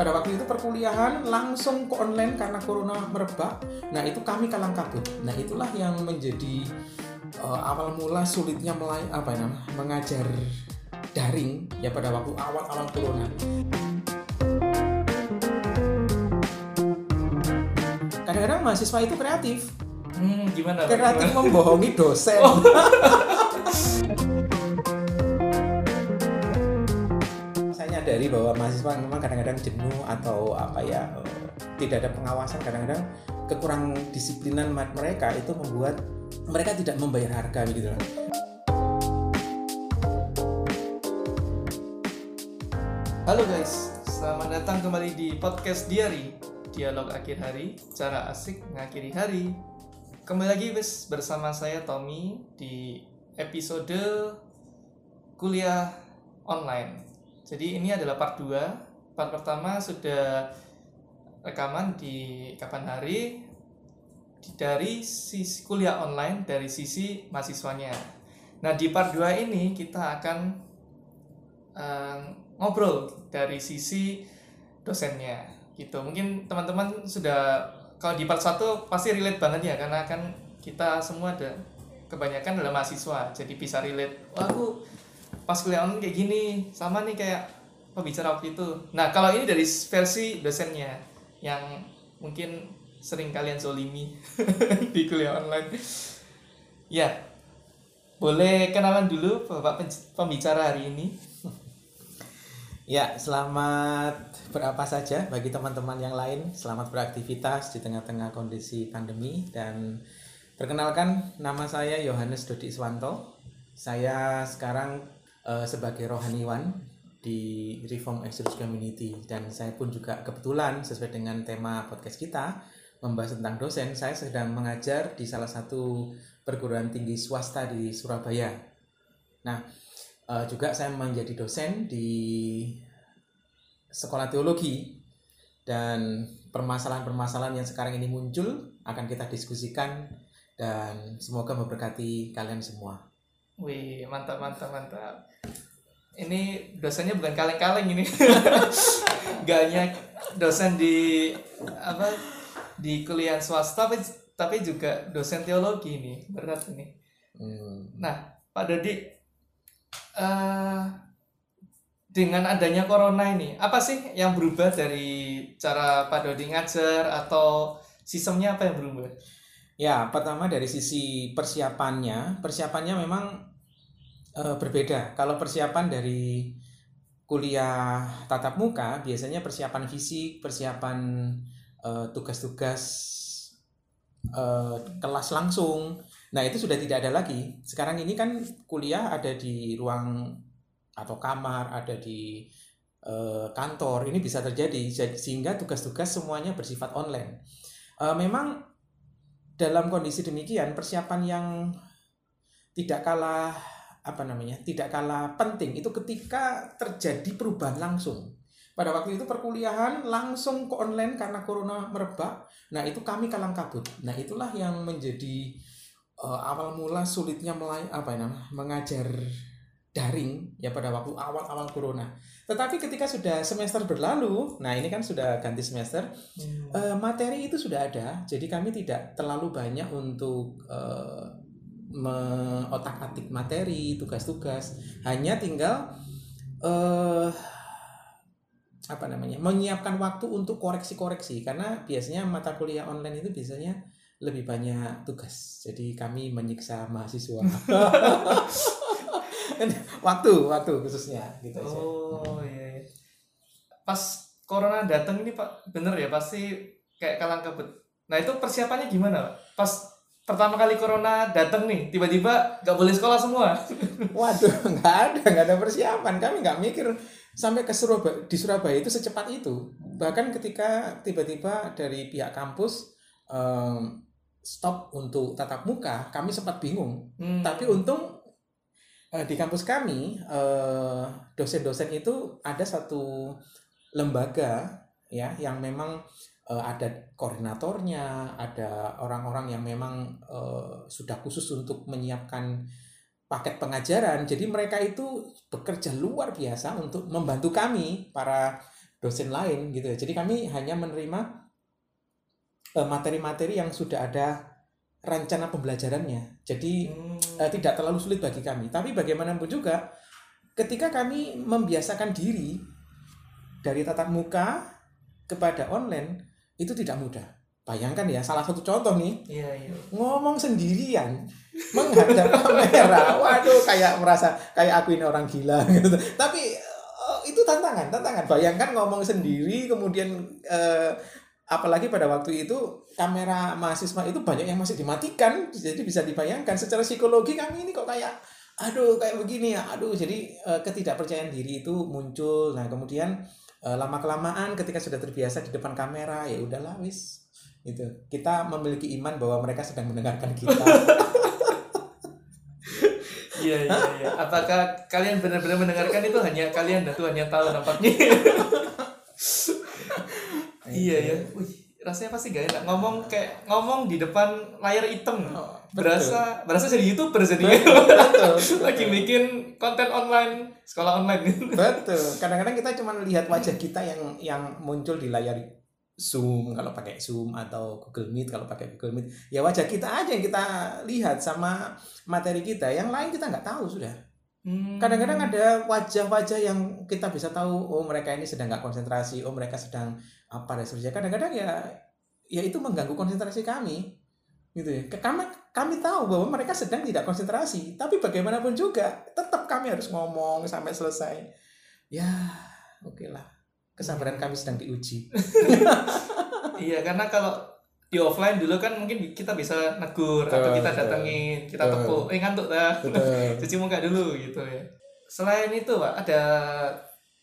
Pada waktu itu perkuliahan langsung ke online karena corona merebak. Nah itu kami kalang kabut. Nah itulah yang menjadi awal mula sulitnya mengajar daring ya pada waktu awal-awal corona. Kadang-kadang mahasiswa itu kreatif. Gimana? Kreatif membohongi dosen. Oh. Saya nyadari bahwa mahasiswa memang kadang-kadang jenuh atau tidak ada pengawasan, kadang-kadang kekurang disiplinan mereka itu membuat mereka tidak membayar harga begitu. Halo guys, selamat datang kembali di podcast Diary, dialog akhir hari, cara asik mengakhiri hari. Kembali lagi bersama saya Tommy di episode kuliah online. Jadi ini adalah part 2. Part pertama sudah rekaman di kapan hari dari sisi kuliah online, dari sisi mahasiswanya. Nah di part 2 ini kita akan ngobrol dari sisi dosennya gitu. Mungkin teman-teman sudah, kalau di part 1 pasti relate banget ya, karena kan kita semua ada kebanyakan adalah mahasiswa, jadi bisa relate. Wah, aku pas kuliah online kayak gini, sama nih kayak pembicara waktu itu. Nah kalau ini dari versi dosennya yang mungkin sering kalian zolimi di kuliah online ya. Boleh kenalan dulu Bapak pembicara hari ini? Ya, selamat berapa saja bagi teman-teman yang lain. Selamat beraktivitas di tengah-tengah kondisi pandemi. Dan perkenalkan, nama saya Yohanes Dodi Swanto. Saya sekarang sebagai rohaniwan di Reform Exodus Community. Dan saya pun juga kebetulan sesuai dengan tema podcast kita, membahas tentang dosen, saya sedang mengajar di salah satu perguruan tinggi swasta di Surabaya. Nah, juga saya menjadi dosen di sekolah teologi, dan permasalahan-permasalahan yang sekarang ini muncul akan kita diskusikan dan semoga memberkati kalian semua. Wih, mantap. Ini dosennya bukan kaleng-kaleng ini. Gak hanya dosen di di kuliah swasta, tapi juga dosen teologi ini. Berat ini. Nah, Pak Dodi, dengan adanya corona ini, apa sih yang berubah dari cara Pak Dodi ngajar atau sistemnya, apa yang berubah? Ya, pertama dari sisi persiapannya memang berbeda. Kalau persiapan dari kuliah tatap muka, biasanya persiapan fisik, persiapan tugas-tugas kelas langsung. Nah itu sudah tidak ada lagi. Sekarang ini kan kuliah ada di ruang atau kamar, ada di kantor. Ini bisa terjadi sehingga tugas-tugas semuanya bersifat online. Memang dalam kondisi demikian persiapan yang tidak kalah penting itu ketika terjadi perubahan langsung. Pada waktu itu perkuliahan langsung ke online karena corona merebak. Nah itu kami kalang kabut. Nah itulah yang menjadi awal mula sulitnya mengajar daring ya pada waktu awal-awal corona. Tetapi ketika sudah semester berlalu, nah ini kan sudah ganti semester, materi itu sudah ada. Jadi kami tidak terlalu banyak untuk mengotak-atik materi, tugas-tugas. Hanya tinggal menyiapkan waktu untuk koreksi-koreksi, karena biasanya mata kuliah online itu biasanya lebih banyak tugas. Jadi kami menyiksa mahasiswa. waktu khususnya gitu. Oh iya. Pas corona datang ini Pak, bener ya pasti kayak kalang kabut. Nah itu persiapannya gimana Pak? Pas pertama kali corona datang nih, tiba-tiba nggak boleh sekolah semua. Waduh, nggak ada persiapan. Kami nggak mikir sampai ke Surabaya, di Surabaya itu secepat itu. Bahkan ketika tiba-tiba dari pihak kampus stop untuk tatap muka, kami sempat bingung. Tapi untung di kampus kami dosen-dosen itu ada satu lembaga ya yang memang ada koordinatornya, ada orang-orang yang memang sudah khusus untuk menyiapkan paket pengajaran. Jadi mereka itu bekerja luar biasa untuk membantu kami para dosen lain gitu ya. Jadi kami hanya menerima materi-materi yang sudah ada rencana pembelajarannya. Jadi tidak terlalu sulit bagi kami. Tapi bagaimanapun juga ketika kami membiasakan diri dari tatap muka kepada online itu tidak mudah. Bayangkan ya, salah satu contoh nih, ngomong sendirian menghadap kamera. Waduh, kayak merasa kayak aku ini orang gila gitu. Tapi itu tantangan. Bayangkan ngomong sendiri kemudian apalagi pada waktu itu kamera mahasiswa itu banyak yang masih dimatikan, jadi bisa dibayangkan secara psikologi kami ini kok kayak kayak begini ya, jadi ketidakpercayaan diri itu muncul. Nah kemudian lama-kelamaan ketika sudah terbiasa di depan kamera, ya udahlah wis gitu, kita memiliki iman bahwa mereka sedang mendengarkan kita. Iya. Apakah kalian benar-benar mendengarkan itu hanya kalian dan Tuhan yang tahu nampaknya. Iya. Wih, rasanya pasti gak enak ngomong di depan layar hitam. Berasa jadi YouTuber jadinya. Betul. Lagi bikin konten online, sekolah online. Betul. Kadang-kadang kita cuma lihat wajah kita yang muncul di layar Zoom kalau pakai Zoom, atau Google Meet kalau pakai Google Meet. Ya wajah kita aja yang kita lihat sama materi kita, yang lain kita nggak tahu sudah. Kadang-kadang ada wajah-wajah yang kita bisa tahu, oh mereka ini sedang nggak konsentrasi, oh mereka sedang apa dan sebagainya. Kadang-kadang ya itu mengganggu konsentrasi kami gitu ya. Kami tahu bahwa mereka sedang tidak konsentrasi, tapi bagaimanapun juga tetap kami harus ngomong sampai selesai. Ya oke lah, kesabaran kami sedang diuji. Iya, karena kalau di offline dulu kan mungkin kita bisa negur, atau kita datengin, kita tepuk, ngantuk dah, cuci muka dulu gitu ya. Selain itu Pak, ada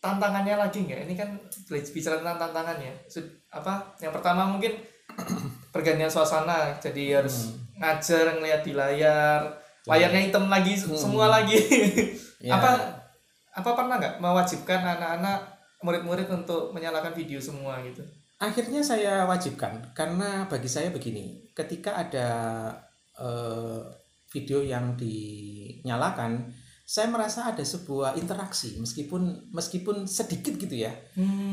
tantangannya lagi nggak? Ini kan bicara tentang tantangannya. Apa? Yang pertama mungkin pergantian suasana, jadi harus ngajar ngelihat di layar, layarnya hitam lagi, semua lagi. Apa pernah nggak mewajibkan anak-anak, murid-murid untuk menyalakan video semua gitu? Akhirnya saya wajibkan, karena bagi saya begini, ketika ada video yang dinyalakan, saya merasa ada sebuah interaksi meskipun sedikit gitu ya.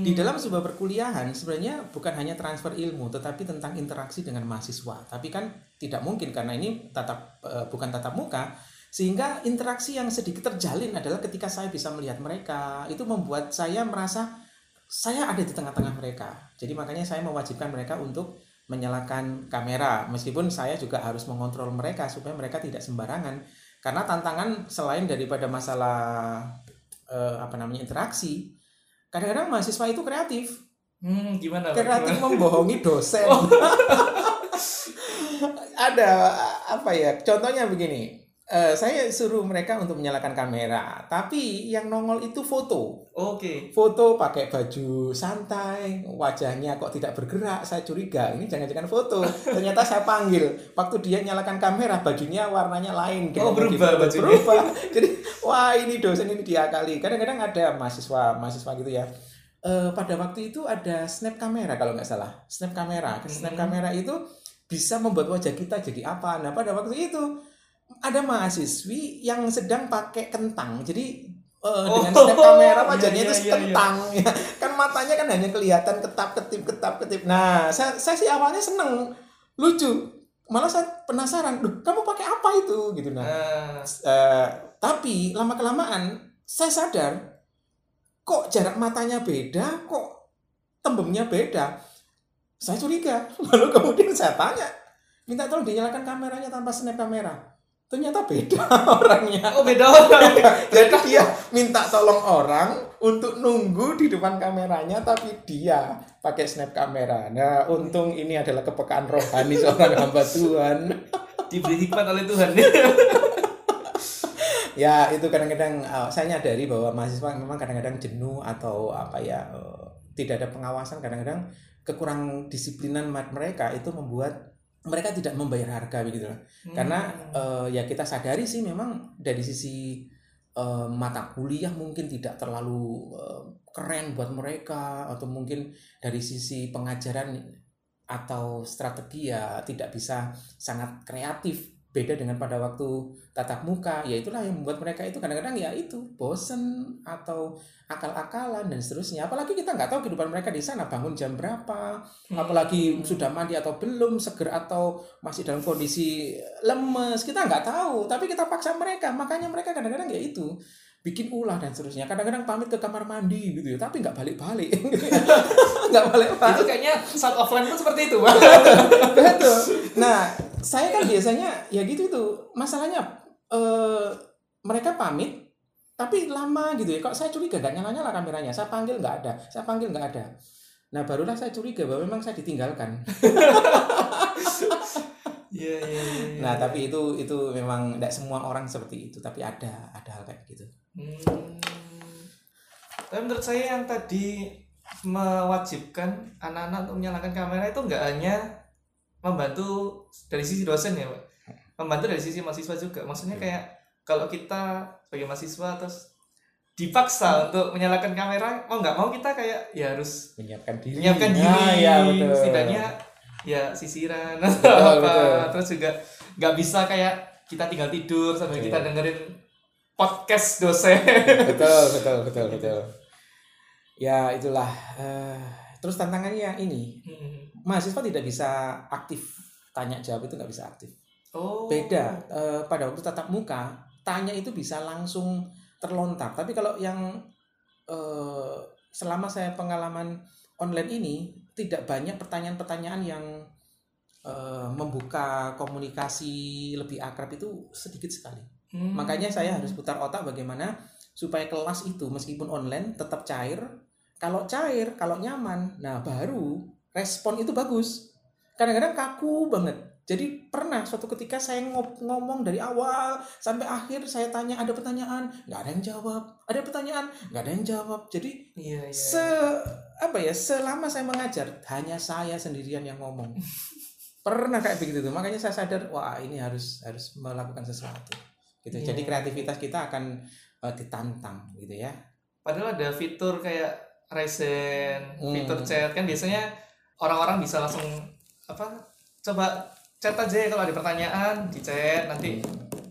Di dalam sebuah perkuliahan sebenarnya bukan hanya transfer ilmu, tetapi tentang interaksi dengan mahasiswa. Tapi kan tidak mungkin karena ini bukan tatap muka, sehingga interaksi yang sedikit terjalin adalah ketika saya bisa melihat mereka. Itu membuat saya merasa saya ada di tengah-tengah mereka. Jadi makanya saya mewajibkan mereka untuk menyalakan kamera, meskipun saya juga harus mengontrol mereka supaya mereka tidak sembarangan. Karena tantangan selain daripada masalah interaksi, kadang-kadang mahasiswa itu kreatif. Gimana? Membohongi dosen. Ada contohnya begini. Saya suruh mereka untuk menyalakan kamera, tapi yang nongol itu foto. Foto pakai baju santai, wajahnya kok tidak bergerak. Saya curiga, ini jangan-jangan foto. Ternyata saya panggil, waktu dia nyalakan kamera bajunya warnanya lain. Berubah. Jadi wah, ini dosen ini diakali. Kadang-kadang ada mahasiswa gitu ya, pada waktu itu ada snap kamera kalau nggak salah. Snap kamera itu bisa membuat wajah kita jadi apa. Nah pada waktu itu ada mahasiswi yang sedang pakai kentang. Jadi dengan snap kamera wajahnya itu kentang. Iya. Kan matanya kan hanya kelihatan ketap-ketip. Nah, saya sih awalnya seneng, lucu. Malah saya penasaran, "Duh, kamu pakai apa itu?" gitu nah. Tapi lama-kelamaan saya sadar kok jarak matanya beda, kok tembemnya beda. Saya curiga. Lalu kemudian saya tanya, minta tolong dinyalakan kameranya tanpa snap kamera. Ternyata beda orangnya. Jadi dia minta tolong orang untuk nunggu di depan kameranya, tapi dia pakai snap kamera. Nah untung ini adalah kepekaan rohani seorang hamba Tuhan, diberi hikmat oleh Tuhan. Ya itu kadang-kadang saya nyadari bahwa mahasiswa memang kadang-kadang jenuh atau tidak ada pengawasan. Kadang-kadang kekurang disiplinan mereka itu membuat mereka tidak membayar harga begitu lah. Karena kita sadari sih memang dari sisi mata kuliah mungkin tidak terlalu keren buat mereka, atau mungkin dari sisi pengajaran atau strategi ya tidak bisa sangat kreatif beda dengan pada waktu tatap muka, ya itulah yang membuat mereka itu kadang-kadang ya itu bosen atau akal-akalan dan seterusnya. Apalagi kita nggak tahu kehidupan mereka di sana, bangun jam berapa, apalagi sudah mandi atau belum, seger atau masih dalam kondisi lemes, kita nggak tahu. Tapi kita paksa mereka, makanya mereka kadang-kadang ya itu bikin ulah dan seterusnya. Kadang-kadang pamit ke kamar mandi gitu ya, tapi nggak balik-balik. Nggak balik-balik. Itu kayaknya saat offline pun seperti itu, Bang. Betul. Nah, saya kan biasanya ya gitu itu. Masalahnya mereka pamit, tapi lama gitu ya. Kok saya curiga nggak nyala-nyala kameranya. Saya panggil nggak ada. Nah, barulah saya curiga bahwa memang saya ditinggalkan. Yeah. Nah, tapi itu memang tidak semua orang seperti itu, tapi ada hal kayak gitu. Tapi menurut saya yang tadi mewajibkan anak-anak untuk menyalakan kamera itu nggak hanya membantu dari sisi dosen ya Pak, membantu dari sisi mahasiswa juga. Maksudnya kayak kalau kita sebagai mahasiswa terus dipaksa untuk menyalakan kamera, mau nggak mau kita kayak ya harus menyiapkan diri ya, betul. Setidaknya ya sisiran atau apa. Terus juga nggak bisa kayak kita tinggal tidur sambil kita dengerin podcast dosen. Betul. Ya itulah. Terus tantangannya ini, mahasiswa tidak bisa aktif tanya jawab, itu nggak bisa aktif. Beda pada waktu tatap muka, tanya itu bisa langsung terlontar. Tapi kalau yang selama saya pengalaman online ini, tidak banyak pertanyaan-pertanyaan yang membuka komunikasi lebih akrab, itu sedikit sekali. Makanya saya harus putar otak bagaimana supaya kelas itu meskipun online tetap cair. Kalau nyaman, nah baru respon itu bagus. Kadang-kadang kaku banget. Jadi pernah suatu ketika saya ngomong dari awal sampai akhir, saya tanya ada pertanyaan, nggak ada yang jawab. Ada pertanyaan, nggak ada yang jawab. Jadi selama saya mengajar hanya saya sendirian yang ngomong. Pernah kayak begitu tuh. Makanya saya sadar, wah ini harus melakukan sesuatu gitu. Jadi kreativitas kita akan ditantang gitu ya. Padahal ada fitur kayak resen, fitur chat kan biasanya orang-orang bisa langsung coba chat aja, kalau ada pertanyaan di chat nanti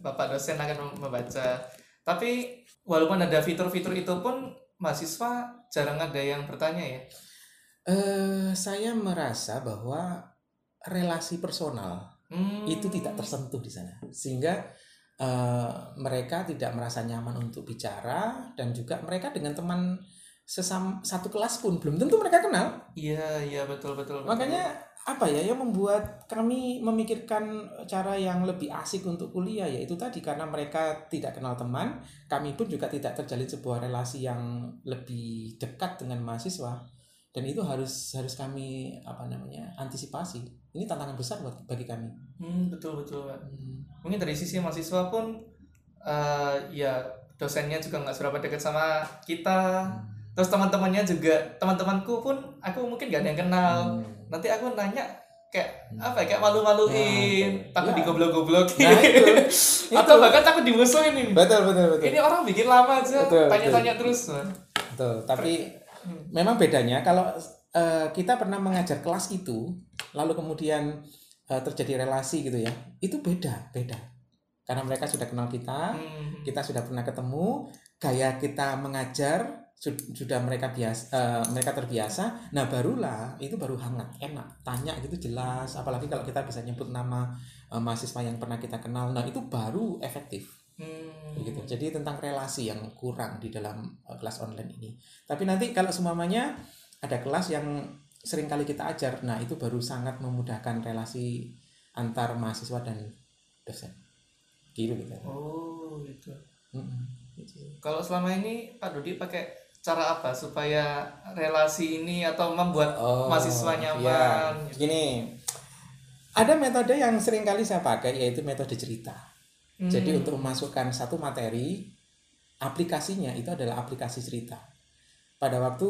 Bapak dosen akan membaca. Tapi walaupun ada fitur-fitur itu pun mahasiswa jarang ada yang bertanya ya. Saya merasa bahwa relasi personal itu tidak tersentuh di sana, sehingga mereka tidak merasa nyaman untuk bicara, dan juga mereka dengan teman satu kelas pun belum tentu mereka kenal. Iya betul. Makanya yang membuat kami memikirkan cara yang lebih asik untuk kuliah, yaitu tadi karena mereka tidak kenal teman, kami pun juga tidak terjalin sebuah relasi yang lebih dekat dengan mahasiswa, dan itu harus kami antisipasi. Ini tantangan besar bagi kami. Betul. Mungkin dari sisi mahasiswa pun dosennya juga nggak seberapa dekat sama kita. Terus teman-temannya juga, teman-temanku pun aku mungkin gak ada yang kenal. Nanti aku nanya kayak malu-maluin, takut digoblok-goblokin. Nah, itu. Atau bahkan takut dimusuhin ini. Betul. Ini orang bikin lama aja, tanya-tanya terus. Betul, tapi memang bedanya kalau kita pernah mengajar kelas itu, lalu kemudian terjadi relasi gitu ya. Itu beda. Karena mereka sudah kenal kita, kita sudah pernah ketemu, gaya kita mengajar sudah mereka terbiasa. Nah barulah itu baru hangat, enak, tanya gitu jelas. Apalagi kalau kita bisa nyebut nama mahasiswa yang pernah kita kenal, nah itu baru efektif. Begitu. Jadi tentang relasi yang kurang di dalam kelas online ini. Tapi nanti kalau semuanya ada kelas yang sering kali kita ajar, nah itu baru sangat memudahkan relasi antar mahasiswa dan dosen. Gitu. Oh gitu. Kalau selama ini Pak Dodi pakai cara apa supaya relasi ini atau membuat mahasiswa nyaman? Gini, ada metode yang sering kali saya pakai, yaitu metode cerita. Jadi untuk memasukkan satu materi, aplikasinya itu adalah aplikasi cerita. Pada waktu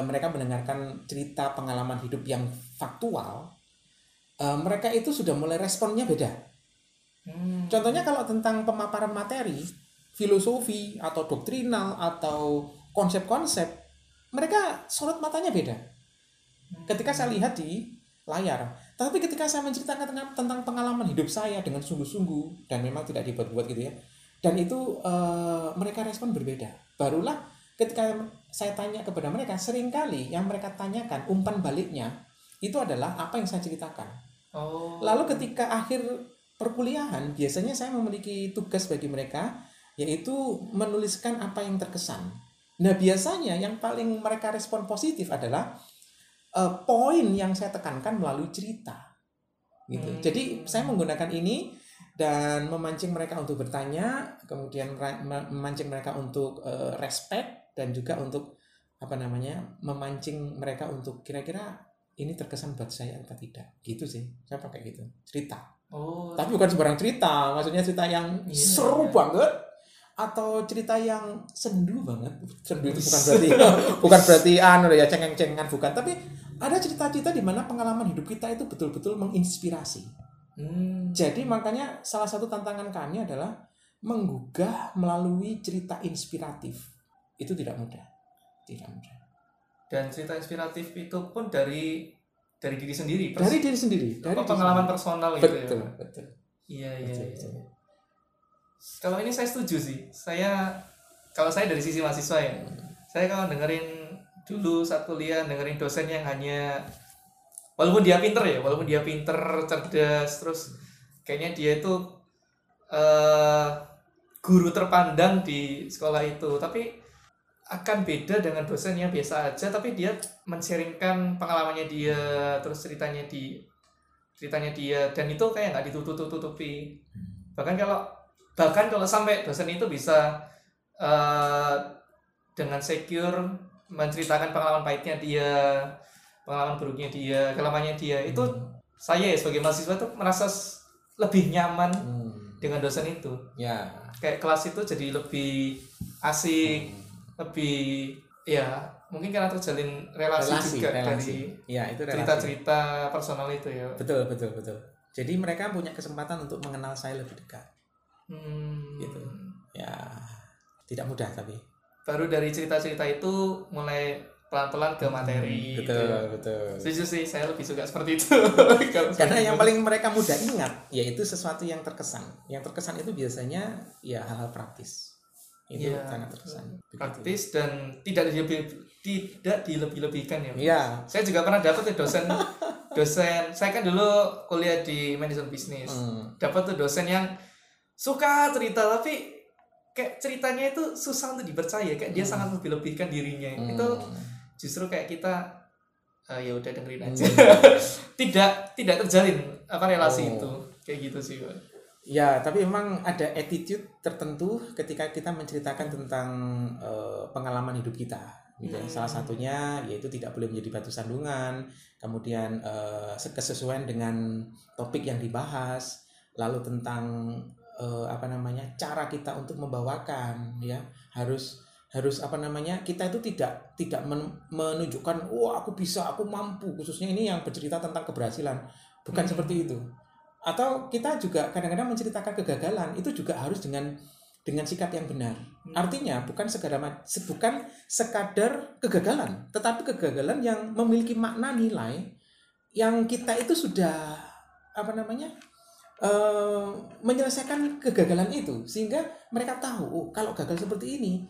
mereka mendengarkan cerita pengalaman hidup yang faktual, mereka itu sudah mulai responnya beda. Contohnya kalau tentang pemaparan materi, filosofi atau doktrinal atau konsep-konsep, mereka sorot matanya beda. Ketika saya lihat di layar. Tapi ketika saya menceritakan tentang pengalaman hidup saya dengan sungguh-sungguh dan memang tidak dibuat-buat gitu ya, dan itu mereka respon berbeda. Barulah ketika saya tanya kepada mereka, seringkali yang mereka tanyakan umpan baliknya itu adalah apa yang saya ceritakan. Oh. Lalu ketika akhir perkuliahan biasanya saya memiliki tugas bagi mereka, yaitu menuliskan apa yang terkesan. Nah biasanya yang paling mereka respon positif adalah poin yang saya tekankan melalui cerita gitu. Jadi saya menggunakan ini dan memancing mereka untuk bertanya, kemudian memancing mereka untuk respect, dan juga untuk memancing mereka untuk kira-kira ini terkesan buat saya atau tidak gitu sih. Saya pakai gitu cerita. Oh, tapi bukan sembarang cerita, maksudnya cerita yang seru banget atau cerita yang sendu banget. Sendu itu bukan berarti cengeng-cengan, bukan, tapi ada cerita-cerita di mana pengalaman hidup kita itu betul-betul menginspirasi. Jadi makanya salah satu tantangan kami adalah menggugah melalui cerita inspiratif. Itu tidak mudah. Dan cerita inspiratif itu pun dari diri sendiri. Pengalaman personal gitu. Betul. Iya. Kalau ini saya setuju sih. Kalau saya dari sisi mahasiswa ya. Saya kalau dengerin dulu saat kuliah, dengerin dosen yang hanya walaupun dia pinter, cerdas, terus kayaknya dia itu guru terpandang di sekolah itu, tapi akan beda dengan dosen yang biasa aja, tapi dia men-sharingkan pengalamannya dia, terus ceritanya dia, dan itu kayak nggak ditutup-tutupi. Bahkan kalau sampai dosen itu bisa dengan secure menceritakan pengalaman pahitnya dia, pengalaman buruknya dia, kelemahannya dia, itu saya sebagai mahasiswa tuh merasa lebih nyaman dengan dosen itu. Ya. Kayak kelas itu jadi lebih asik, lebih ya mungkin karena terjalin relasi. Ya, itu relasi. Cerita-cerita personal itu ya. Betul. Jadi mereka punya kesempatan untuk mengenal saya lebih dekat. Gitu ya, tidak mudah, tapi baru dari cerita-cerita itu mulai pelan-pelan ke materi. Betul. Setuju sih, saya lebih suka seperti itu. Karena yang paling mereka mudah ingat yaitu sesuatu yang terkesan. Yang terkesan itu biasanya ya hal-hal praktis. Itu ya, sangat terkesan. Praktis dan tidak dilebih-lebihkan ya. Iya. Saya juga pernah dapat dosen. Saya kan dulu kuliah di manajemen bisnis. Dapat dosen yang suka cerita, tapi kayak ceritanya itu susah untuk dipercaya, kayak dia sangat melebih-lebihkan dirinya. Itu justru kayak kita ya udah dengerin aja. tidak terjalin relasi itu, kayak gitu sih Pak. Ya, tapi memang ada attitude tertentu ketika kita menceritakan tentang pengalaman hidup kita gitu. Salah satunya yaitu tidak boleh menjadi batu sandungan, kemudian kesesuaian dengan topik yang dibahas, lalu tentang cara kita untuk membawakan ya, harus kita itu tidak menunjukkan aku mampu, khususnya ini yang bercerita tentang keberhasilan, bukan seperti itu. Atau kita juga kadang-kadang menceritakan kegagalan itu juga harus dengan sikap yang benar. Artinya bukan sekadar kegagalan, tetapi kegagalan yang memiliki makna, nilai yang kita itu sudah menyelesaikan kegagalan itu, sehingga mereka tahu kalau gagal seperti ini,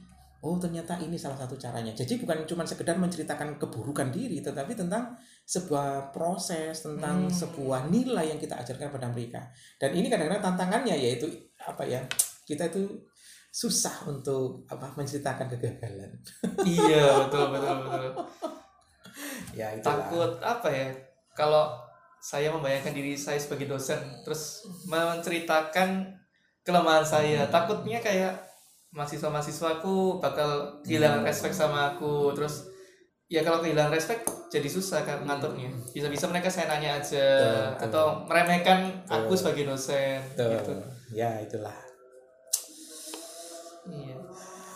ternyata ini salah satu caranya. Jadi bukan cuma sekedar menceritakan keburukan diri, tetapi tentang sebuah proses, tentang sebuah nilai yang kita ajarkan pada mereka. Dan ini kadang-kadang tantangannya yaitu kita itu susah untuk menceritakan kegagalan. Iya, betul. Ya, itulah. Takut kalau saya membayangkan diri saya sebagai dosen terus menceritakan kelemahan saya, takutnya kayak mahasiswa-mahasiswaku bakal kehilangan respek sama aku. Terus ya kalau kehilangan respek jadi susah kan ngaturnya, bisa-bisa mereka saya nanya aja atau meremehkan aku sebagai dosen gitu. Ya itulah. Iya.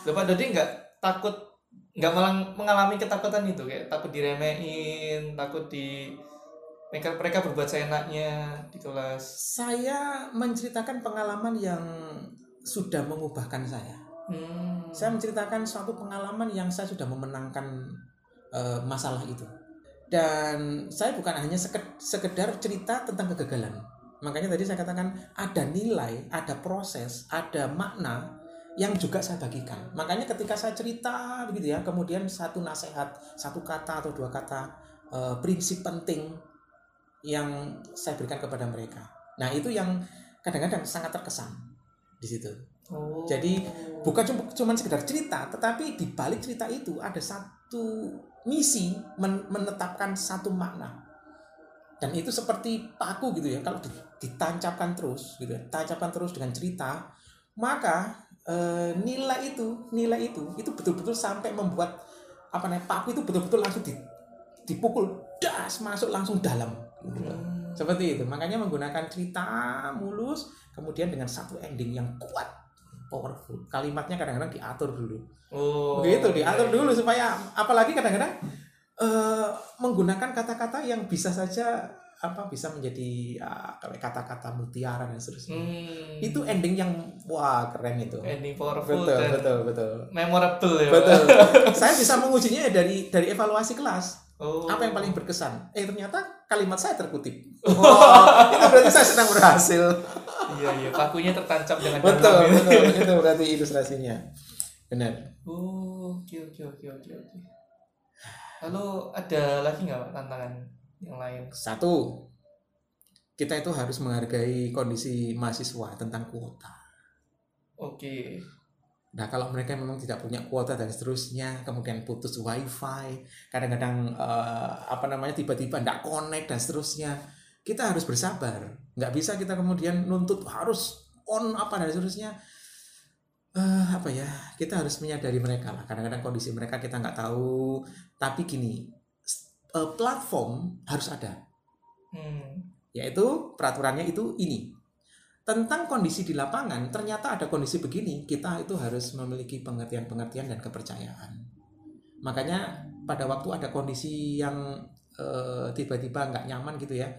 Pak Dodi nggak malah mengalami ketakutan itu, kayak takut diremehin, takut di mereka berbuat seenaknya di kelas. Saya menceritakan pengalaman yang sudah mengubahkan saya. Saya menceritakan suatu pengalaman yang saya sudah memenangkan masalah itu. Dan saya bukan hanya sekedar cerita tentang kegagalan. Makanya tadi saya katakan ada nilai, ada proses, ada makna yang juga saya bagikan. Makanya ketika saya cerita begitu ya, kemudian satu nasihat, satu kata atau dua kata, prinsip penting yang saya berikan kepada mereka. Nah itu yang kadang-kadang sangat terkesan di situ. Oh. Jadi bukan cuma sekedar cerita, tetapi di balik cerita itu ada satu misi menetapkan satu makna. Dan itu seperti paku gitu ya, kalau ditancapkan terus gitu ya, tancapkan terus dengan cerita, maka nilai itu betul-betul sampai membuat paku itu betul-betul langsung dipukul das, masuk langsung dalam gitu. Seperti itu. Makanya menggunakan cerita mulus kemudian dengan satu ending yang kuat, powerful. Kalimatnya kadang-kadang diatur dulu. Oh, begitu, diatur dulu supaya apalagi kadang-kadang menggunakan kata-kata yang bisa saja bisa menjadi kata-kata mutiara dan seterusnya. Itu ending yang wah keren itu. Ending powerful. Betul. Memorable ya. Betul. Saya bisa mengujinya dari evaluasi kelas. Oh. Apa yang paling berkesan? Ternyata kalimat saya terkutip. Wow, itu berarti saya sedang berhasil. Iya, pakunya tertancap dengan dalam. Betul, itu berarti ilustrasinya. Benar. Oke. Lalu ada lagi nggak tantangan yang lain? Satu, kita itu harus menghargai kondisi mahasiswa tentang kuota. Oke. Nah kalau mereka memang tidak punya kuota dan seterusnya, kemudian putus wifi, kadang-kadang tiba-tiba tidak connect dan seterusnya, kita harus bersabar. Nggak bisa kita kemudian nuntut harus on dan seterusnya. Kita harus menyadari mereka lah. Kadang-kadang kondisi mereka kita nggak tahu. Tapi gini, platform harus ada. Yaitu peraturannya itu ini. Tentang kondisi di lapangan, ternyata ada kondisi begini, kita itu harus memiliki pengertian dan kepercayaan. Makanya pada waktu ada kondisi yang tiba-tiba nggak nyaman gitu ya,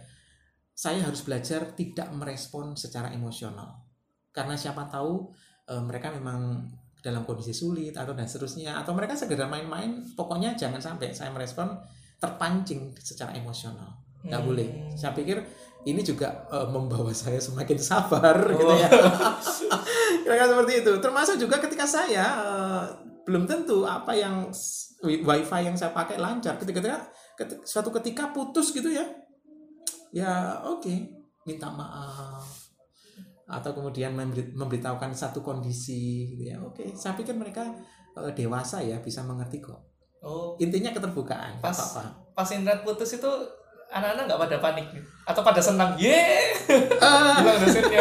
saya harus belajar tidak merespon secara emosional. Karena siapa tahu mereka memang dalam kondisi sulit atau dan seterusnya, atau mereka segera main-main, pokoknya jangan sampai saya merespon terpancing secara emosional. Nggak boleh. Saya pikir ini juga membawa saya semakin sabar gitu ya. Kira-kira seperti itu. Termasuk juga ketika saya belum tentu apa yang wifi yang saya pakai lancar. Ketika suatu ketika putus gitu ya. Ya oke. Minta maaf. Atau kemudian memberitahukan satu kondisi gitu ya. Oke. Saya pikir mereka dewasa ya, bisa mengerti kok. Oh. Intinya keterbukaan. Pas internet putus itu anak-anak nggak pada panik atau pada senang, hilang dosennya.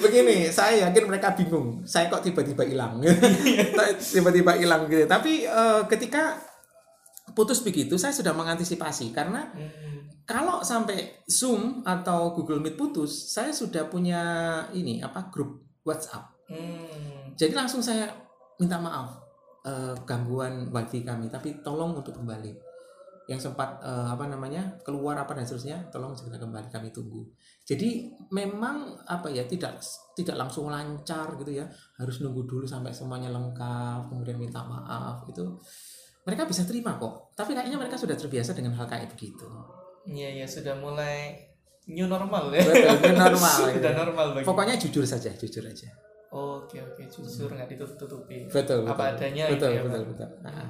Begini, saya yakin mereka bingung. Saya kok tiba-tiba hilang gitu. Tapi ketika putus begitu, saya sudah mengantisipasi karena kalau sampai Zoom atau Google Meet putus, saya sudah punya grup WhatsApp. Jadi langsung saya minta maaf gangguan wifi kami, tapi tolong untuk kembali. Yang sempat keluar dan seterusnya, tolong segera kembali, kami tunggu. Jadi memang tidak langsung lancar gitu ya, harus nunggu dulu sampai semuanya lengkap kemudian minta maaf gitu. Mereka bisa terima kok, tapi kayaknya mereka sudah terbiasa dengan hal kayak begitu. Iya, sudah mulai new normal ya. Betul, new normal. Sudah normal bagi. Pokoknya jujur aja. Oke, jujur, nggak ditutup-tutupi. Betul. Apa adanya. Betul. Nah,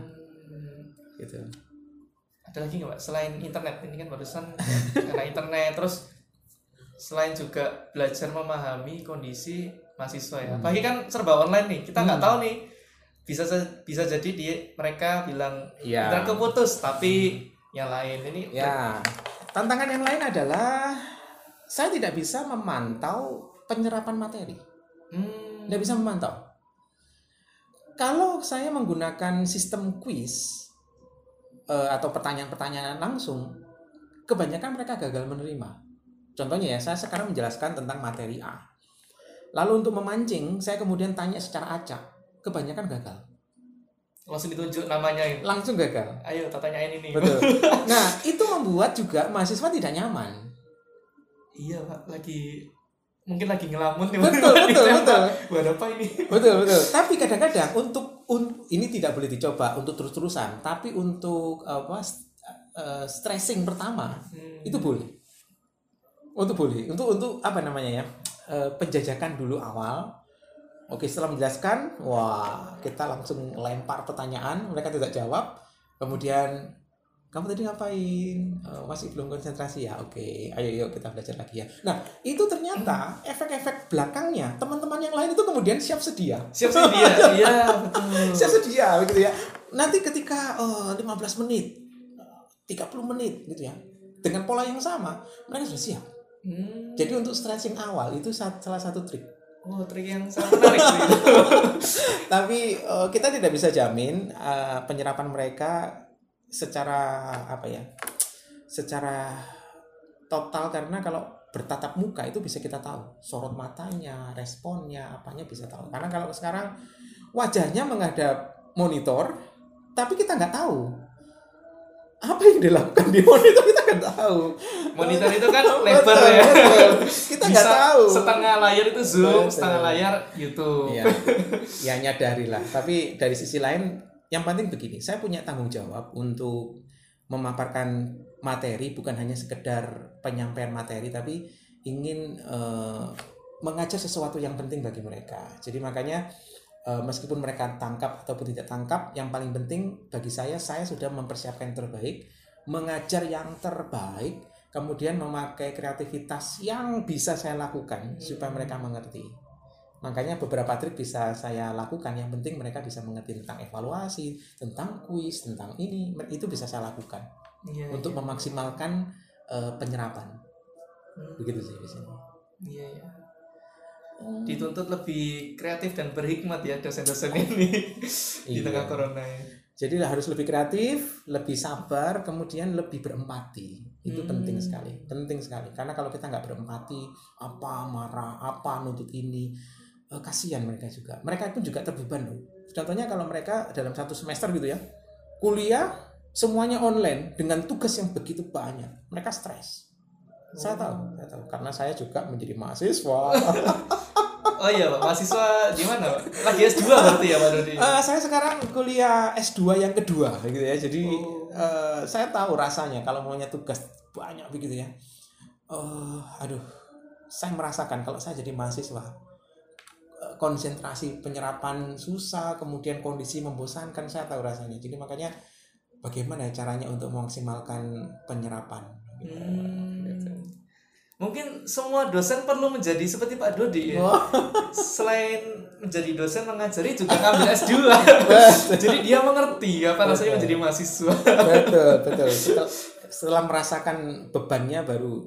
gitu. Ada lagi nggak Pak? Selain internet, ini kan barusan karena internet, terus selain juga belajar memahami kondisi mahasiswa ya. Apalagi kan serba online nih, kita nggak tahu nih, bisa jadi mereka bilang internet keputus, tapi yang lain ini. Ya. Tantangan yang lain adalah saya tidak bisa memantau penyerapan materi, tidak bisa memantau. Kalau saya menggunakan sistem kuis atau pertanyaan-pertanyaan langsung, kebanyakan mereka gagal menerima. Contohnya ya, saya sekarang menjelaskan tentang materi A. Lalu untuk memancing, saya kemudian tanya secara acak. Kebanyakan gagal. Langsung ditunjuk namanya ya? Langsung gagal. Ayo, tanyain ini. Betul. Nah, itu membuat juga mahasiswa tidak nyaman. Iya Pak, mungkin lagi ngelamun. Betul. Buat apa ini? Betul. Tapi kadang-kadang ini tidak boleh dicoba untuk terus-terusan, tapi untuk stressing pertama itu boleh. Untuk apa namanya ya? Penjajakan dulu awal. Oke, setelah menjelaskan, wah, kita langsung lempar pertanyaan, mereka tidak jawab. Kemudian, kamu tadi ngapain? Masih belum konsentrasi ya? Oke, ayo kita belajar lagi ya. Nah, itu ternyata efek-efek belakangnya, teman-teman yang lain itu kemudian siap sedia. Siap sedia, iya. Siap sedia, begitu ya. Nanti ketika 15 menit, 30 menit, gitu ya. Dengan pola yang sama, mereka sudah siap. Jadi untuk stressing awal, itu salah satu trik. Oh, trik yang sangat menarik sih. Tapi kita tidak bisa jamin penyerapan mereka secara secara total, karena kalau bertatap muka itu bisa kita tahu sorot matanya, responnya, apanya bisa tahu. Karena kalau sekarang wajahnya menghadap monitor, tapi kita nggak tahu apa yang dilakukan di monitor, kita nggak tahu. Monitor itu kan lebar ya. Kita nggak tahu. Setengah layar itu Zoom, setengah layar YouTube. Ya, ya nyadarilah. Tapi dari sisi lain, yang penting begini. Saya punya tanggung jawab untuk memaparkan materi, bukan hanya sekedar penyampaian materi, tapi ingin mengajar sesuatu yang penting bagi mereka. Jadi makanya meskipun mereka tangkap ataupun tidak tangkap, yang paling penting bagi saya sudah mempersiapkan yang terbaik, mengajar yang terbaik, kemudian memakai kreativitas yang bisa saya lakukan supaya mereka mengerti. Makanya beberapa trik bisa saya lakukan, yang penting mereka bisa mengerti tentang evaluasi, tentang kuis, tentang ini, itu bisa saya lakukan untuk memaksimalkan penyerapan. Begitu sih biasanya. Iya. Dituntut lebih kreatif dan berhikmat ya dosen-dosen ini di tengah corona. Jadi harus lebih kreatif, lebih sabar, kemudian lebih berempati. Itu penting sekali. Karena kalau kita nggak berempati, apa marah, apa nuntut ini, kasihan mereka juga. Mereka pun juga terbeban loh. Contohnya kalau mereka dalam satu semester gitu ya, kuliah semuanya online dengan tugas yang begitu banyak, mereka stres. Saya tahu karena saya juga menjadi mahasiswa. Oh iya Pak, mahasiswa di mana Pak? Lagi S2 berarti ya Pak Dodi? Saya sekarang kuliah S2 yang kedua gitu ya. Jadi saya tahu rasanya kalau maunya tugas banyak begitu ya. Aduh, saya merasakan kalau saya jadi mahasiswa, konsentrasi penyerapan susah, kemudian kondisi membosankan, saya tahu rasanya. Jadi makanya bagaimana caranya untuk memaksimalkan penyerapan gitu. Mungkin semua dosen perlu menjadi seperti Pak Dodi ya. Selain menjadi dosen, mengajari juga ngambil S2. Jadi dia mengerti apa rasanya menjadi mahasiswa. Betul. Setelah merasakan bebannya baru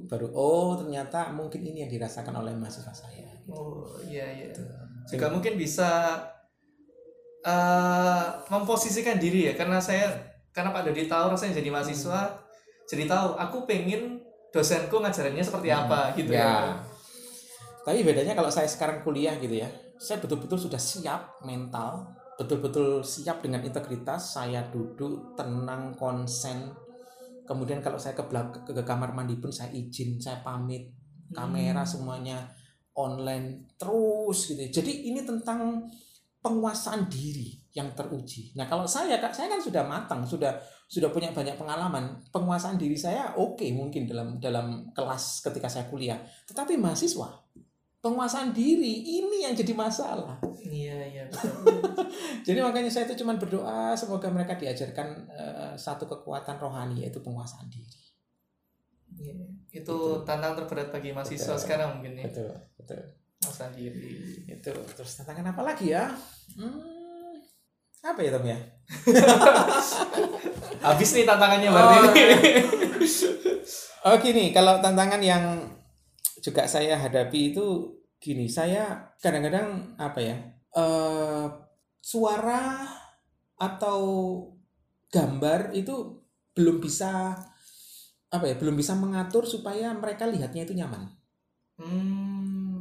ternyata mungkin ini yang dirasakan oleh mahasiswa saya. Oh iya. Juga mungkin bisa memposisikan diri ya, karena Pak Dodi tahu rasanya jadi mahasiswa. Jadi tahu aku pengen dosenku ngajarannya seperti apa gitu ya. Tapi bedanya kalau saya sekarang kuliah gitu ya, saya betul-betul sudah siap mental, betul-betul siap dengan integritas. Saya duduk tenang, konsen. Kemudian kalau saya ke kamar mandi pun saya izin, saya pamit, kamera semuanya online terus gitu. Jadi ini tentang penguasaan diri yang teruji. Nah kalau saya kan sudah matang, sudah punya banyak pengalaman. Penguasaan diri saya oke, mungkin dalam kelas ketika saya kuliah. Tetapi mahasiswa, penguasaan diri ini yang jadi masalah. Iya betul. Jadi makanya saya itu cuma berdoa semoga mereka diajarkan satu kekuatan rohani, yaitu penguasaan diri. Iya, itu tantangan terberat bagi mahasiswa sekarang mungkin ya. Betul. Penguasaan diri. Itu terus tantangan apa lagi ya? Apa ya Tom ya? Habis nih tantangannya berarti. Gini, kalau tantangan yang juga saya hadapi itu gini, saya kadang-kadang suara atau gambar itu belum bisa mengatur supaya mereka lihatnya itu nyaman.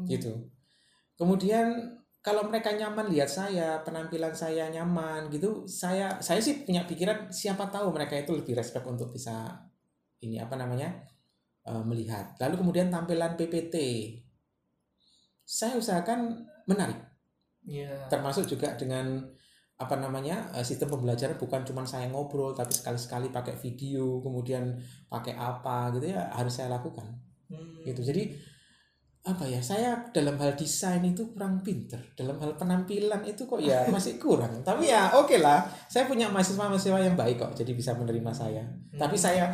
Gitu. Kemudian kalau mereka nyaman lihat saya, penampilan saya nyaman gitu, saya sih punya pikiran siapa tahu mereka itu lebih respect untuk bisa ini melihat. Lalu kemudian tampilan PPT, saya usahakan menarik, termasuk juga dengan apa namanya, sistem pembelajaran bukan cuma saya ngobrol, tapi sekali-sekali pakai video, kemudian pakai apa gitu ya, harus saya lakukan. Gitu. Jadi apa ya, saya dalam hal desain itu kurang pinter, dalam hal penampilan itu kok ya masih kurang. Tapi ya oke lah, saya punya mahasiswa-mahasiswa yang baik kok, jadi bisa menerima saya. Tapi saya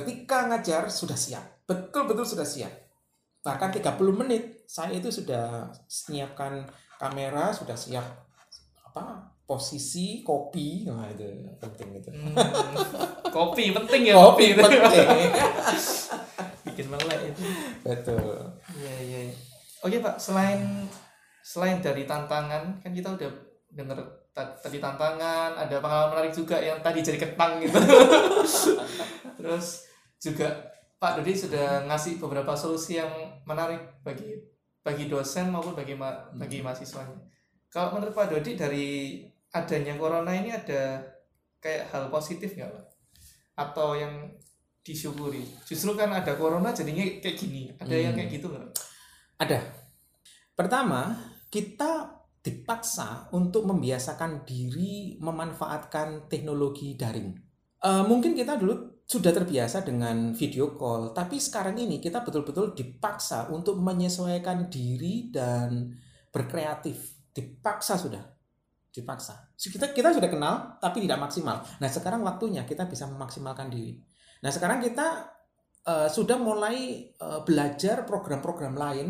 ketika ngajar sudah siap, betul-betul sudah siap. Bahkan 30 menit saya itu sudah siapkan kamera, sudah siap apa, posisi kopi, nah itu penting itu. Kopi penting ya. Kopi penting. Bikin melek itu. Betul. Iya iya. Oke Pak, selain dari tantangan, kan kita udah dengar tadi tantangan, ada pengalaman menarik juga yang tadi jadi ketang gitu. Terus juga Pak Dodi sudah ngasih beberapa solusi yang menarik bagi dosen maupun bagi mahasiswanya. Kalau menurut Pak Dodi, dari adanya corona ini ada kayak hal positif nggak Pak? Atau yang disyukuri? Justru kan ada corona jadinya kayak gini. Ada yang kayak gitu nggak? Ada. Pertama, kita dipaksa untuk membiasakan diri memanfaatkan teknologi daring. Mungkin kita dulu sudah terbiasa dengan video call, tapi sekarang ini kita betul-betul dipaksa untuk menyesuaikan diri dan berkreatif. Dipaksa sudah. Kita sudah kenal tapi tidak maksimal. Nah, sekarang waktunya kita bisa memaksimalkan diri. Nah, sekarang kita sudah mulai belajar program-program lain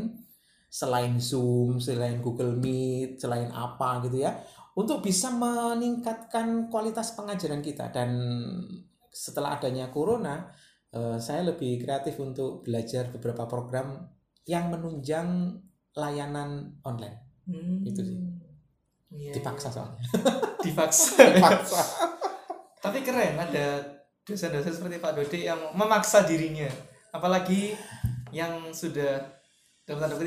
selain Zoom, selain Google Meet, selain apa gitu ya, untuk bisa meningkatkan kualitas pengajaran kita. Dan setelah adanya corona, saya lebih kreatif untuk belajar beberapa program yang menunjang layanan online. Itu sih. Yeah. Dipaksa soalnya. Dipaksa. Tapi keren, ada dosen-dosen seperti Pak Dodi yang memaksa dirinya. Apalagi yang sudah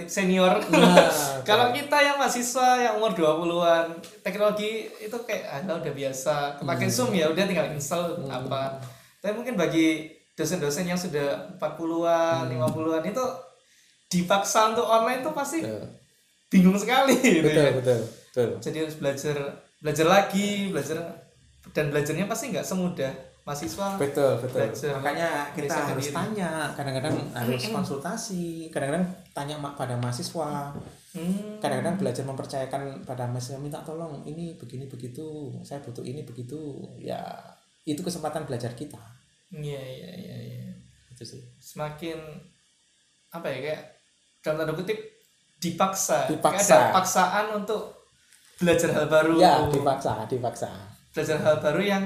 senior. Nah, kalau kita yang mahasiswa yang umur 20-an, teknologi itu kayak udah biasa. Pakai Zoom ya udah tinggal install apa. Tapi mungkin bagi dosen-dosen yang sudah 40-an, 50-an itu dipaksa untuk online tuh pasti bingung sekali. Betul. Jadi harus belajar lagi, dan belajarnya pasti nggak semudah mahasiswa. Betul. Makanya kita harus tanya, kadang-kadang harus konsultasi, kadang-kadang tanya pada mahasiswa, kadang-kadang belajar mempercayakan pada mahasiswa, minta tolong ini begini begitu, saya butuh ini begitu. Ya itu kesempatan belajar kita. Iya. Itu sih. Semakin apa ya, kayak dalam tanda kutip dipaksa. Ada paksaan untuk belajar hal baru. Ya, dipaksa. Belajar hal baru yang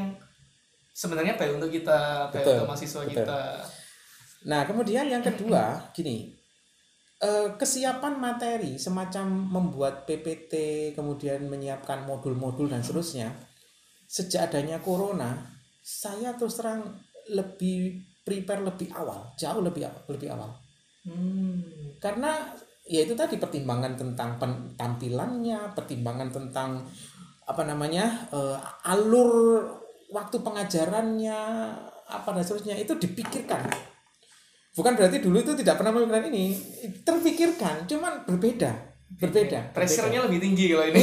sebenarnya baik untuk kita, baik untuk mahasiswa kita. Nah, kemudian yang kedua, gini. Kesiapan materi semacam membuat PPT, kemudian menyiapkan modul-modul dan seterusnya. Sejak adanya corona, saya terus terang lebih prepare lebih awal. Karena ya itu tadi, pertimbangan tentang tampilannya, pertimbangan tentang alur waktu pengajarannya, apa dan seterusnya, itu dipikirkan. Bukan berarti dulu itu tidak pernah memikirkan ini, terpikirkan, cuman berbeda. Pressure-nya lebih tinggi kalau ini.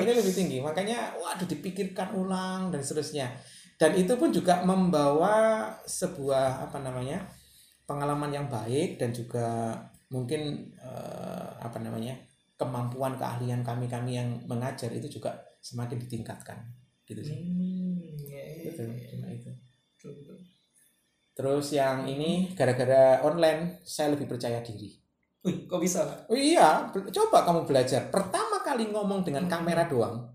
Ini lebih tinggi. Makanya waduh, dipikirkan ulang dan seterusnya. Dan itu pun juga membawa sebuah pengalaman yang baik dan juga mungkin kemampuan keahlian kami yang mengajar itu juga semakin ditingkatkan gitu sih. Itu. Terus yang ini, gara-gara online saya lebih percaya diri. Kok bisa? Iya, coba kamu belajar pertama kali ngomong dengan kamera doang,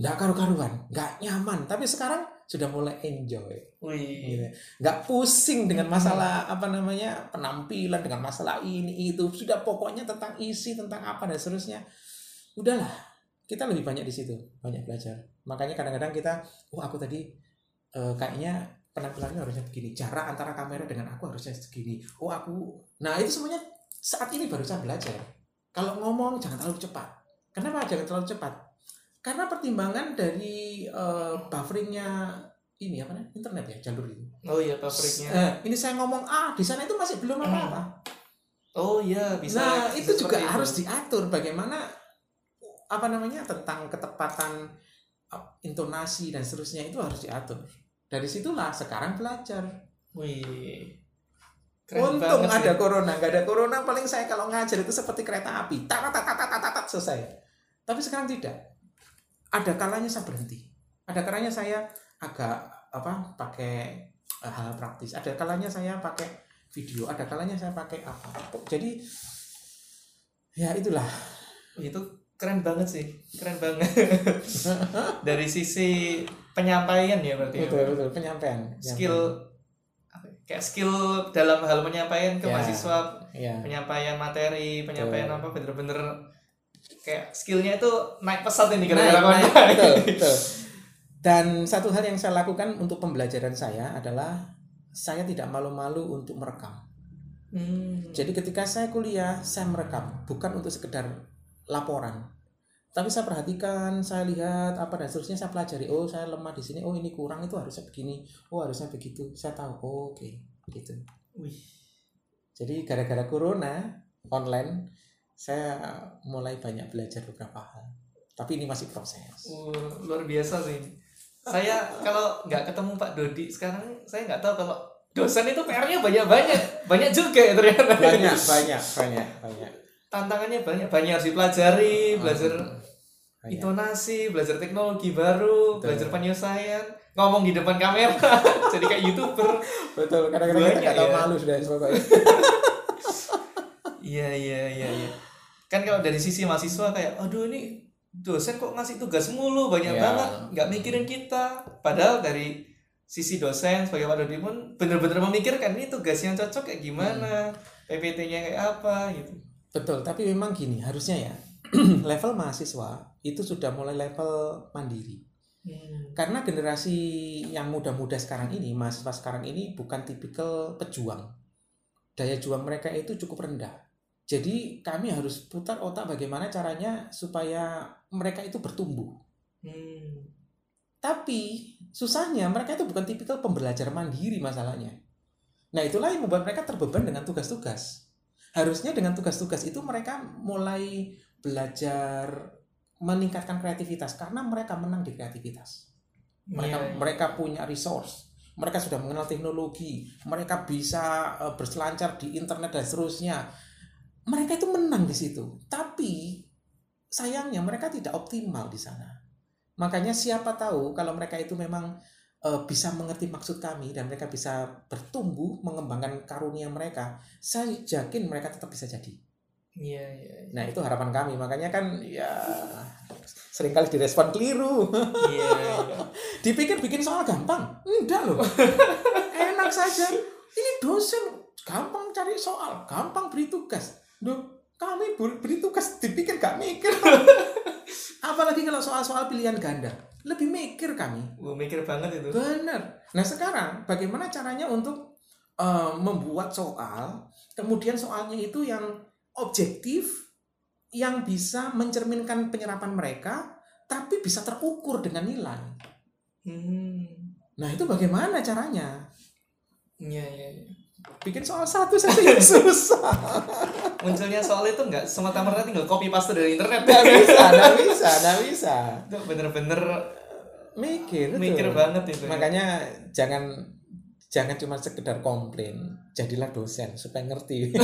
nggak karu-karuan, nggak nyaman, tapi sekarang sudah mulai enjoy, gitu. Nggak pusing dengan masalah penampilan, dengan masalah ini itu, sudah pokoknya tentang isi, tentang apa dan seterusnya. Udahlah, kita lebih banyak di situ, banyak belajar. Makanya kadang-kadang kita, aku tadi kayaknya penampilannya harusnya begini, jarak antara kamera dengan aku harusnya segini. Nah itu semuanya saat ini baru saya belajar. Kalau ngomong jangan terlalu cepat. Kenapa jangan terlalu cepat? Karena pertimbangan dari bufferingnya ini internet ya, jalur ini. Oh iya, bufferingnya. Ini saya ngomong di sana itu masih belum apa-apa. Oh iya, bisa. Nah itu juga harus diatur bagaimana tentang ketepatan intonasi dan seterusnya itu harus diatur. Dari situlah sekarang belajar. Wih. Keren. Untung ada ya. Corona, nggak ada corona paling saya kalau ngajar itu seperti kereta api, tak selesai. Tapi sekarang tidak. Ada kalanya saya berhenti. Ada kalanya saya agak pakai hal praktis. Ada kalanya saya pakai video. Ada kalanya saya pakai apa. Jadi ya itulah. Itu keren banget sih, keren banget. Dari sisi penyampaian ya berarti. Betul penyampaian. Skill. Kayak skill dalam hal penyampaian ke mahasiswa, penyampaian materi, penyampaian apa bener-bener kayak skillnya itu naik pesat ini gara-gara betul. Dan satu hal yang saya lakukan untuk pembelajaran saya adalah saya tidak malu-malu untuk merekam. Jadi ketika saya kuliah saya merekam, bukan untuk sekedar laporan. Tapi saya perhatikan, saya lihat apa dan seterusnya, saya pelajari. Oh, saya lemah di sini. Oh, ini kurang, itu harusnya begini. Oh, harusnya begitu. Saya tahu. Oh, oke. Gitu. Wih. Jadi gara-gara corona online, saya mulai banyak belajar beberapa hal. Tapi ini masih proses. Luar biasa sih. Saya kalau nggak ketemu Pak Dodi sekarang, saya nggak tahu kalau dosen itu PR-nya banyak juga ya ternyata. Banyak. Tantangannya banyak harus dipelajari, belajar intonasi, belajar teknologi baru, belajar penyelesaian, ngomong di depan kamera, jadi kayak YouTuber. Betul, kadang-kadang kita nggak tahu malu sudah pokoknya. Iya. Kan kalau dari sisi mahasiswa kayak, aduh ini dosen kok ngasih tugas mulu, banyak banget, nggak mikirin kita. Padahal dari sisi dosen sebagai Pak Dodi pun bener-bener memikirkan ini tugas yang cocok kayak gimana, PPT-nya kayak apa gitu. Betul, tapi memang gini, harusnya ya level mahasiswa itu sudah mulai level mandiri. Karena generasi yang muda-muda sekarang ini, mahasiswa sekarang ini bukan tipikal pejuang. Daya juang mereka itu cukup rendah. Jadi kami harus putar otak bagaimana caranya supaya mereka itu bertumbuh. Tapi susahnya mereka itu bukan tipikal pembelajar mandiri masalahnya. Nah itulah yang membuat mereka terbeban dengan tugas-tugas. Harusnya dengan tugas-tugas itu mereka mulai belajar meningkatkan kreativitas karena mereka menang di kreativitas. Mereka punya resource, mereka sudah mengenal teknologi, mereka bisa berselancar di internet dan seterusnya. Mereka itu menang di situ. Tapi sayangnya mereka tidak optimal di sana. Makanya siapa tahu kalau mereka itu memang bisa mengerti maksud kami dan mereka bisa bertumbuh mengembangkan karunia mereka, saya yakin mereka tetap bisa jadi. Iya. Nah itu harapan kami, makanya kan ya seringkali direspon keliru. Iya. Dipikir bikin soal gampang, enggak loh. Enak saja. Ini dosen gampang cari soal, gampang beri tugas. Duh, kami beri tugas dipikir gak mikir. Apalagi kalau soal-soal pilihan ganda. Lebih mikir kami. Mikir banget itu. Benar. Nah sekarang bagaimana caranya untuk membuat soal, kemudian soalnya itu yang objektif, yang bisa mencerminkan penyerapan mereka, tapi bisa terukur dengan nilai. Nah itu bagaimana caranya? Iya. Bikin soal satu saja yang susah. Munculnya soal itu nggak semata-mata tinggal copy paste dari internet. Nggak bisa. Itu bener-bener mikir banget itu. Makanya jangan cuma sekedar komplain. Jadilah dosen supaya ngerti.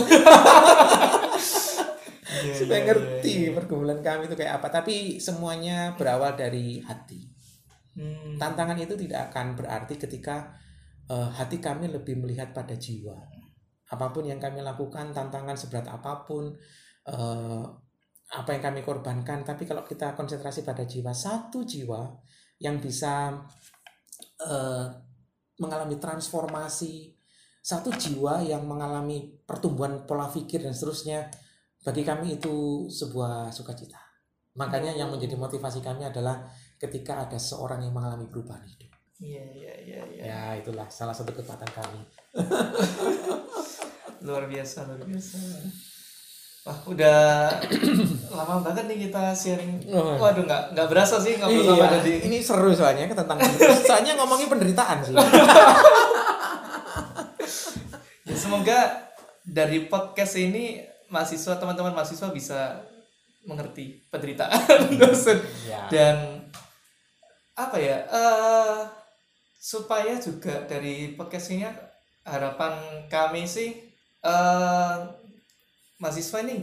Supaya ngerti pergumulan kami itu kayak apa. Tapi semuanya berawal dari hati. Tantangan itu tidak akan berarti ketika hati kami lebih melihat pada jiwa. Apapun yang kami lakukan, tantangan seberat apapun, apa yang kami korbankan, tapi kalau kita konsentrasi pada jiwa, satu jiwa yang bisa mengalami transformasi, satu jiwa yang mengalami pertumbuhan pola pikir dan seterusnya, bagi kami itu sebuah sukacita. Makanya yang menjadi motivasi kami adalah ketika ada seorang yang mengalami perubahan hidup. Iya. Ya itulah salah satu kekuatan kami. Luar biasa. Wah udah lama banget nih kita sharing. Waduh nggak berasa sih ngobrol sama Dodi. Ini seru soalnya tentang soalnya ngomongin penderitaan sih. Ya, semoga dari podcast ini teman-teman mahasiswa bisa mengerti penderitaan dosen dan apa ya, supaya juga dari podcast ini harapan kami sih mahasiswa ini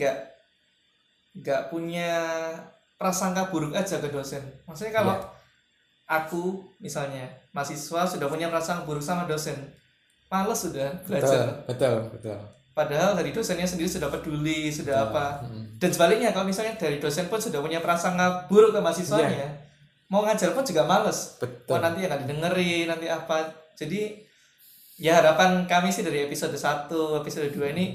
nggak punya prasangka buruk aja ke dosen. Maksudnya kalau aku misalnya mahasiswa sudah punya prasangka buruk sama dosen, males sudah belajar. Betul. Padahal dari dosennya sendiri sudah peduli, sudah apa. Dan sebaliknya kalau misalnya dari dosen pun sudah punya prasangka buruk ke mahasiswanya, mau ngajar pun juga males. Betul. Oh, nanti akan didengerin, nanti apa. Jadi ya harapan kami sih dari episode 1, episode 2 ini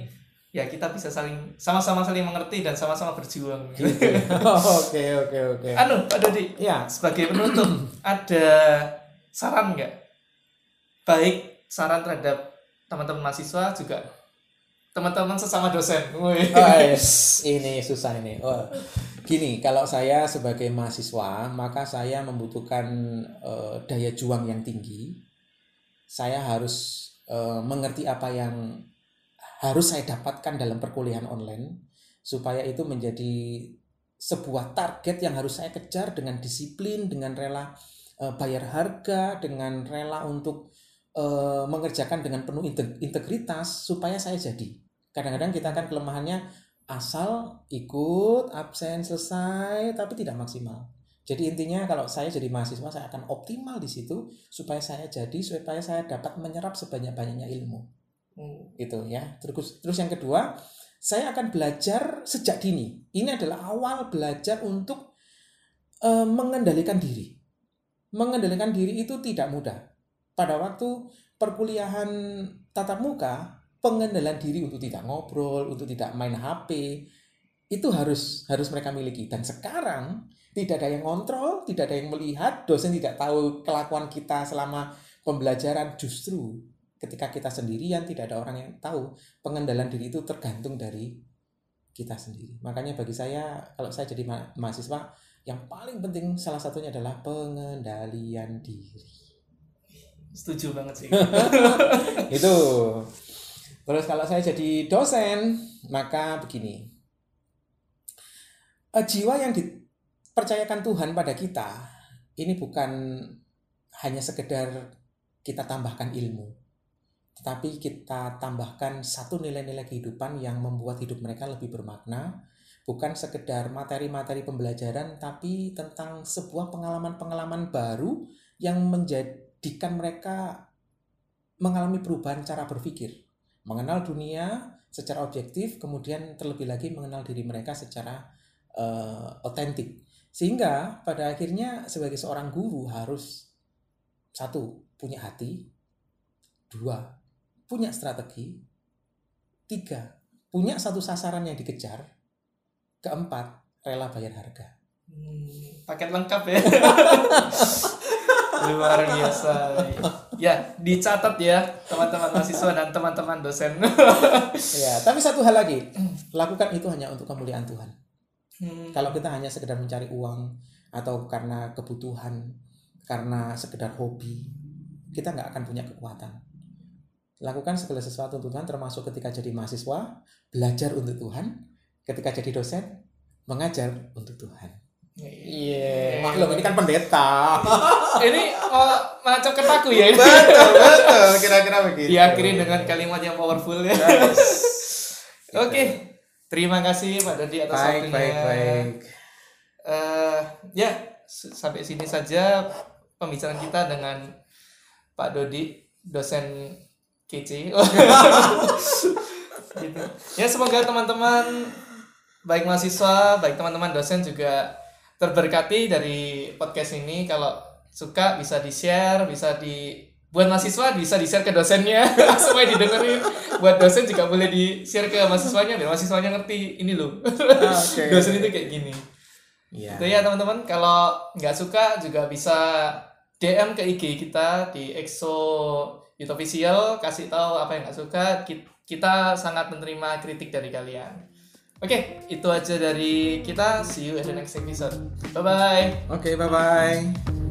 ya kita bisa saling sama-sama saling mengerti dan sama-sama berjuang. Oke. Anu, Pak Dodi, ya, sebagai penutup ada saran nggak? Baik saran terhadap teman-teman mahasiswa juga teman-teman sesama dosen. Ini susah ini. Gini, kalau saya sebagai mahasiswa maka saya membutuhkan daya juang yang tinggi. Saya harus mengerti apa yang harus saya dapatkan dalam perkuliahan online supaya itu menjadi sebuah target yang harus saya kejar dengan disiplin, dengan rela bayar harga, dengan rela untuk mengerjakan dengan penuh integritas supaya saya jadi. Kadang-kadang kita kan kelemahannya asal ikut, absen selesai, tapi tidak maksimal. Jadi intinya kalau saya jadi mahasiswa saya akan optimal di situ supaya saya jadi, supaya saya dapat menyerap sebanyak-banyaknya ilmu. Gitu ya. Terus yang kedua, saya akan belajar sejak dini. Ini adalah awal belajar untuk mengendalikan diri. Mengendalikan diri itu tidak mudah. Pada waktu perkuliahan tatap muka, pengendalian diri untuk tidak ngobrol, untuk tidak main HP, itu harus mereka miliki. Dan sekarang tidak ada yang ngontrol, tidak ada yang melihat, dosen tidak tahu kelakuan kita selama pembelajaran. Justru ketika kita sendirian, tidak ada orang yang tahu, pengendalian diri itu tergantung dari kita sendiri. Makanya bagi saya, kalau saya jadi mahasiswa, yang paling penting salah satunya adalah pengendalian diri. Setuju banget sih. Itu. Terus kalau saya jadi dosen, maka begini. Jiwa yang dipercayakan Tuhan pada kita, ini bukan hanya sekedar kita tambahkan ilmu. Tetapi kita tambahkan satu nilai-nilai kehidupan yang membuat hidup mereka lebih bermakna. Bukan sekedar materi-materi pembelajaran, tapi tentang sebuah pengalaman-pengalaman baru yang menjadikan mereka mengalami perubahan cara berpikir. Mengenal dunia secara objektif, kemudian terlebih lagi mengenal diri mereka secara otentik. Sehingga pada akhirnya sebagai seorang guru harus satu, punya hati. Dua, punya strategi. Tiga, punya satu sasaran yang dikejar. Keempat, rela bayar harga. Paket lengkap ya. Luar biasa. Ya, dicatat ya teman-teman mahasiswa dan teman-teman dosen. Ya, tapi satu hal lagi, lakukan itu hanya untuk kemuliaan Tuhan. Kalau kita hanya sekedar mencari uang atau karena kebutuhan, karena sekedar hobi, kita nggak akan punya kekuatan. Lakukan segala sesuatu untuk Tuhan, termasuk ketika jadi mahasiswa, belajar untuk Tuhan. Ketika jadi dosen, mengajar untuk Tuhan. Iya. Maklum, ini kan pendeta. Ini macam ketaku ya. Betul. Kira-kira begitu. Diakhiri dengan kalimat yang powerful ya. Oke. Terima kasih Pak Dodi atas waktunya. Baik. Ya, sampai sini saja pembicaraan kita dengan Pak Dodi, dosen kece. Gitu. Ya, semoga teman-teman baik mahasiswa, baik teman-teman dosen juga terberkati dari podcast ini. Kalau suka bisa di-share, bisa buat mahasiswa bisa di-share ke dosennya supaya didengerin. Buat dosen juga boleh di-share ke mahasiswanya biar mahasiswanya ngerti ini loh. Okay. Dosen itu kayak gini. Yeah. Gitu ya teman-teman, kalau nggak suka juga bisa DM ke IG kita di EXO Official, kasih tahu apa yang nggak suka. Kita sangat menerima kritik dari kalian. Oke, itu aja dari kita. See you at the next episode. Bye bye. Oke, bye bye.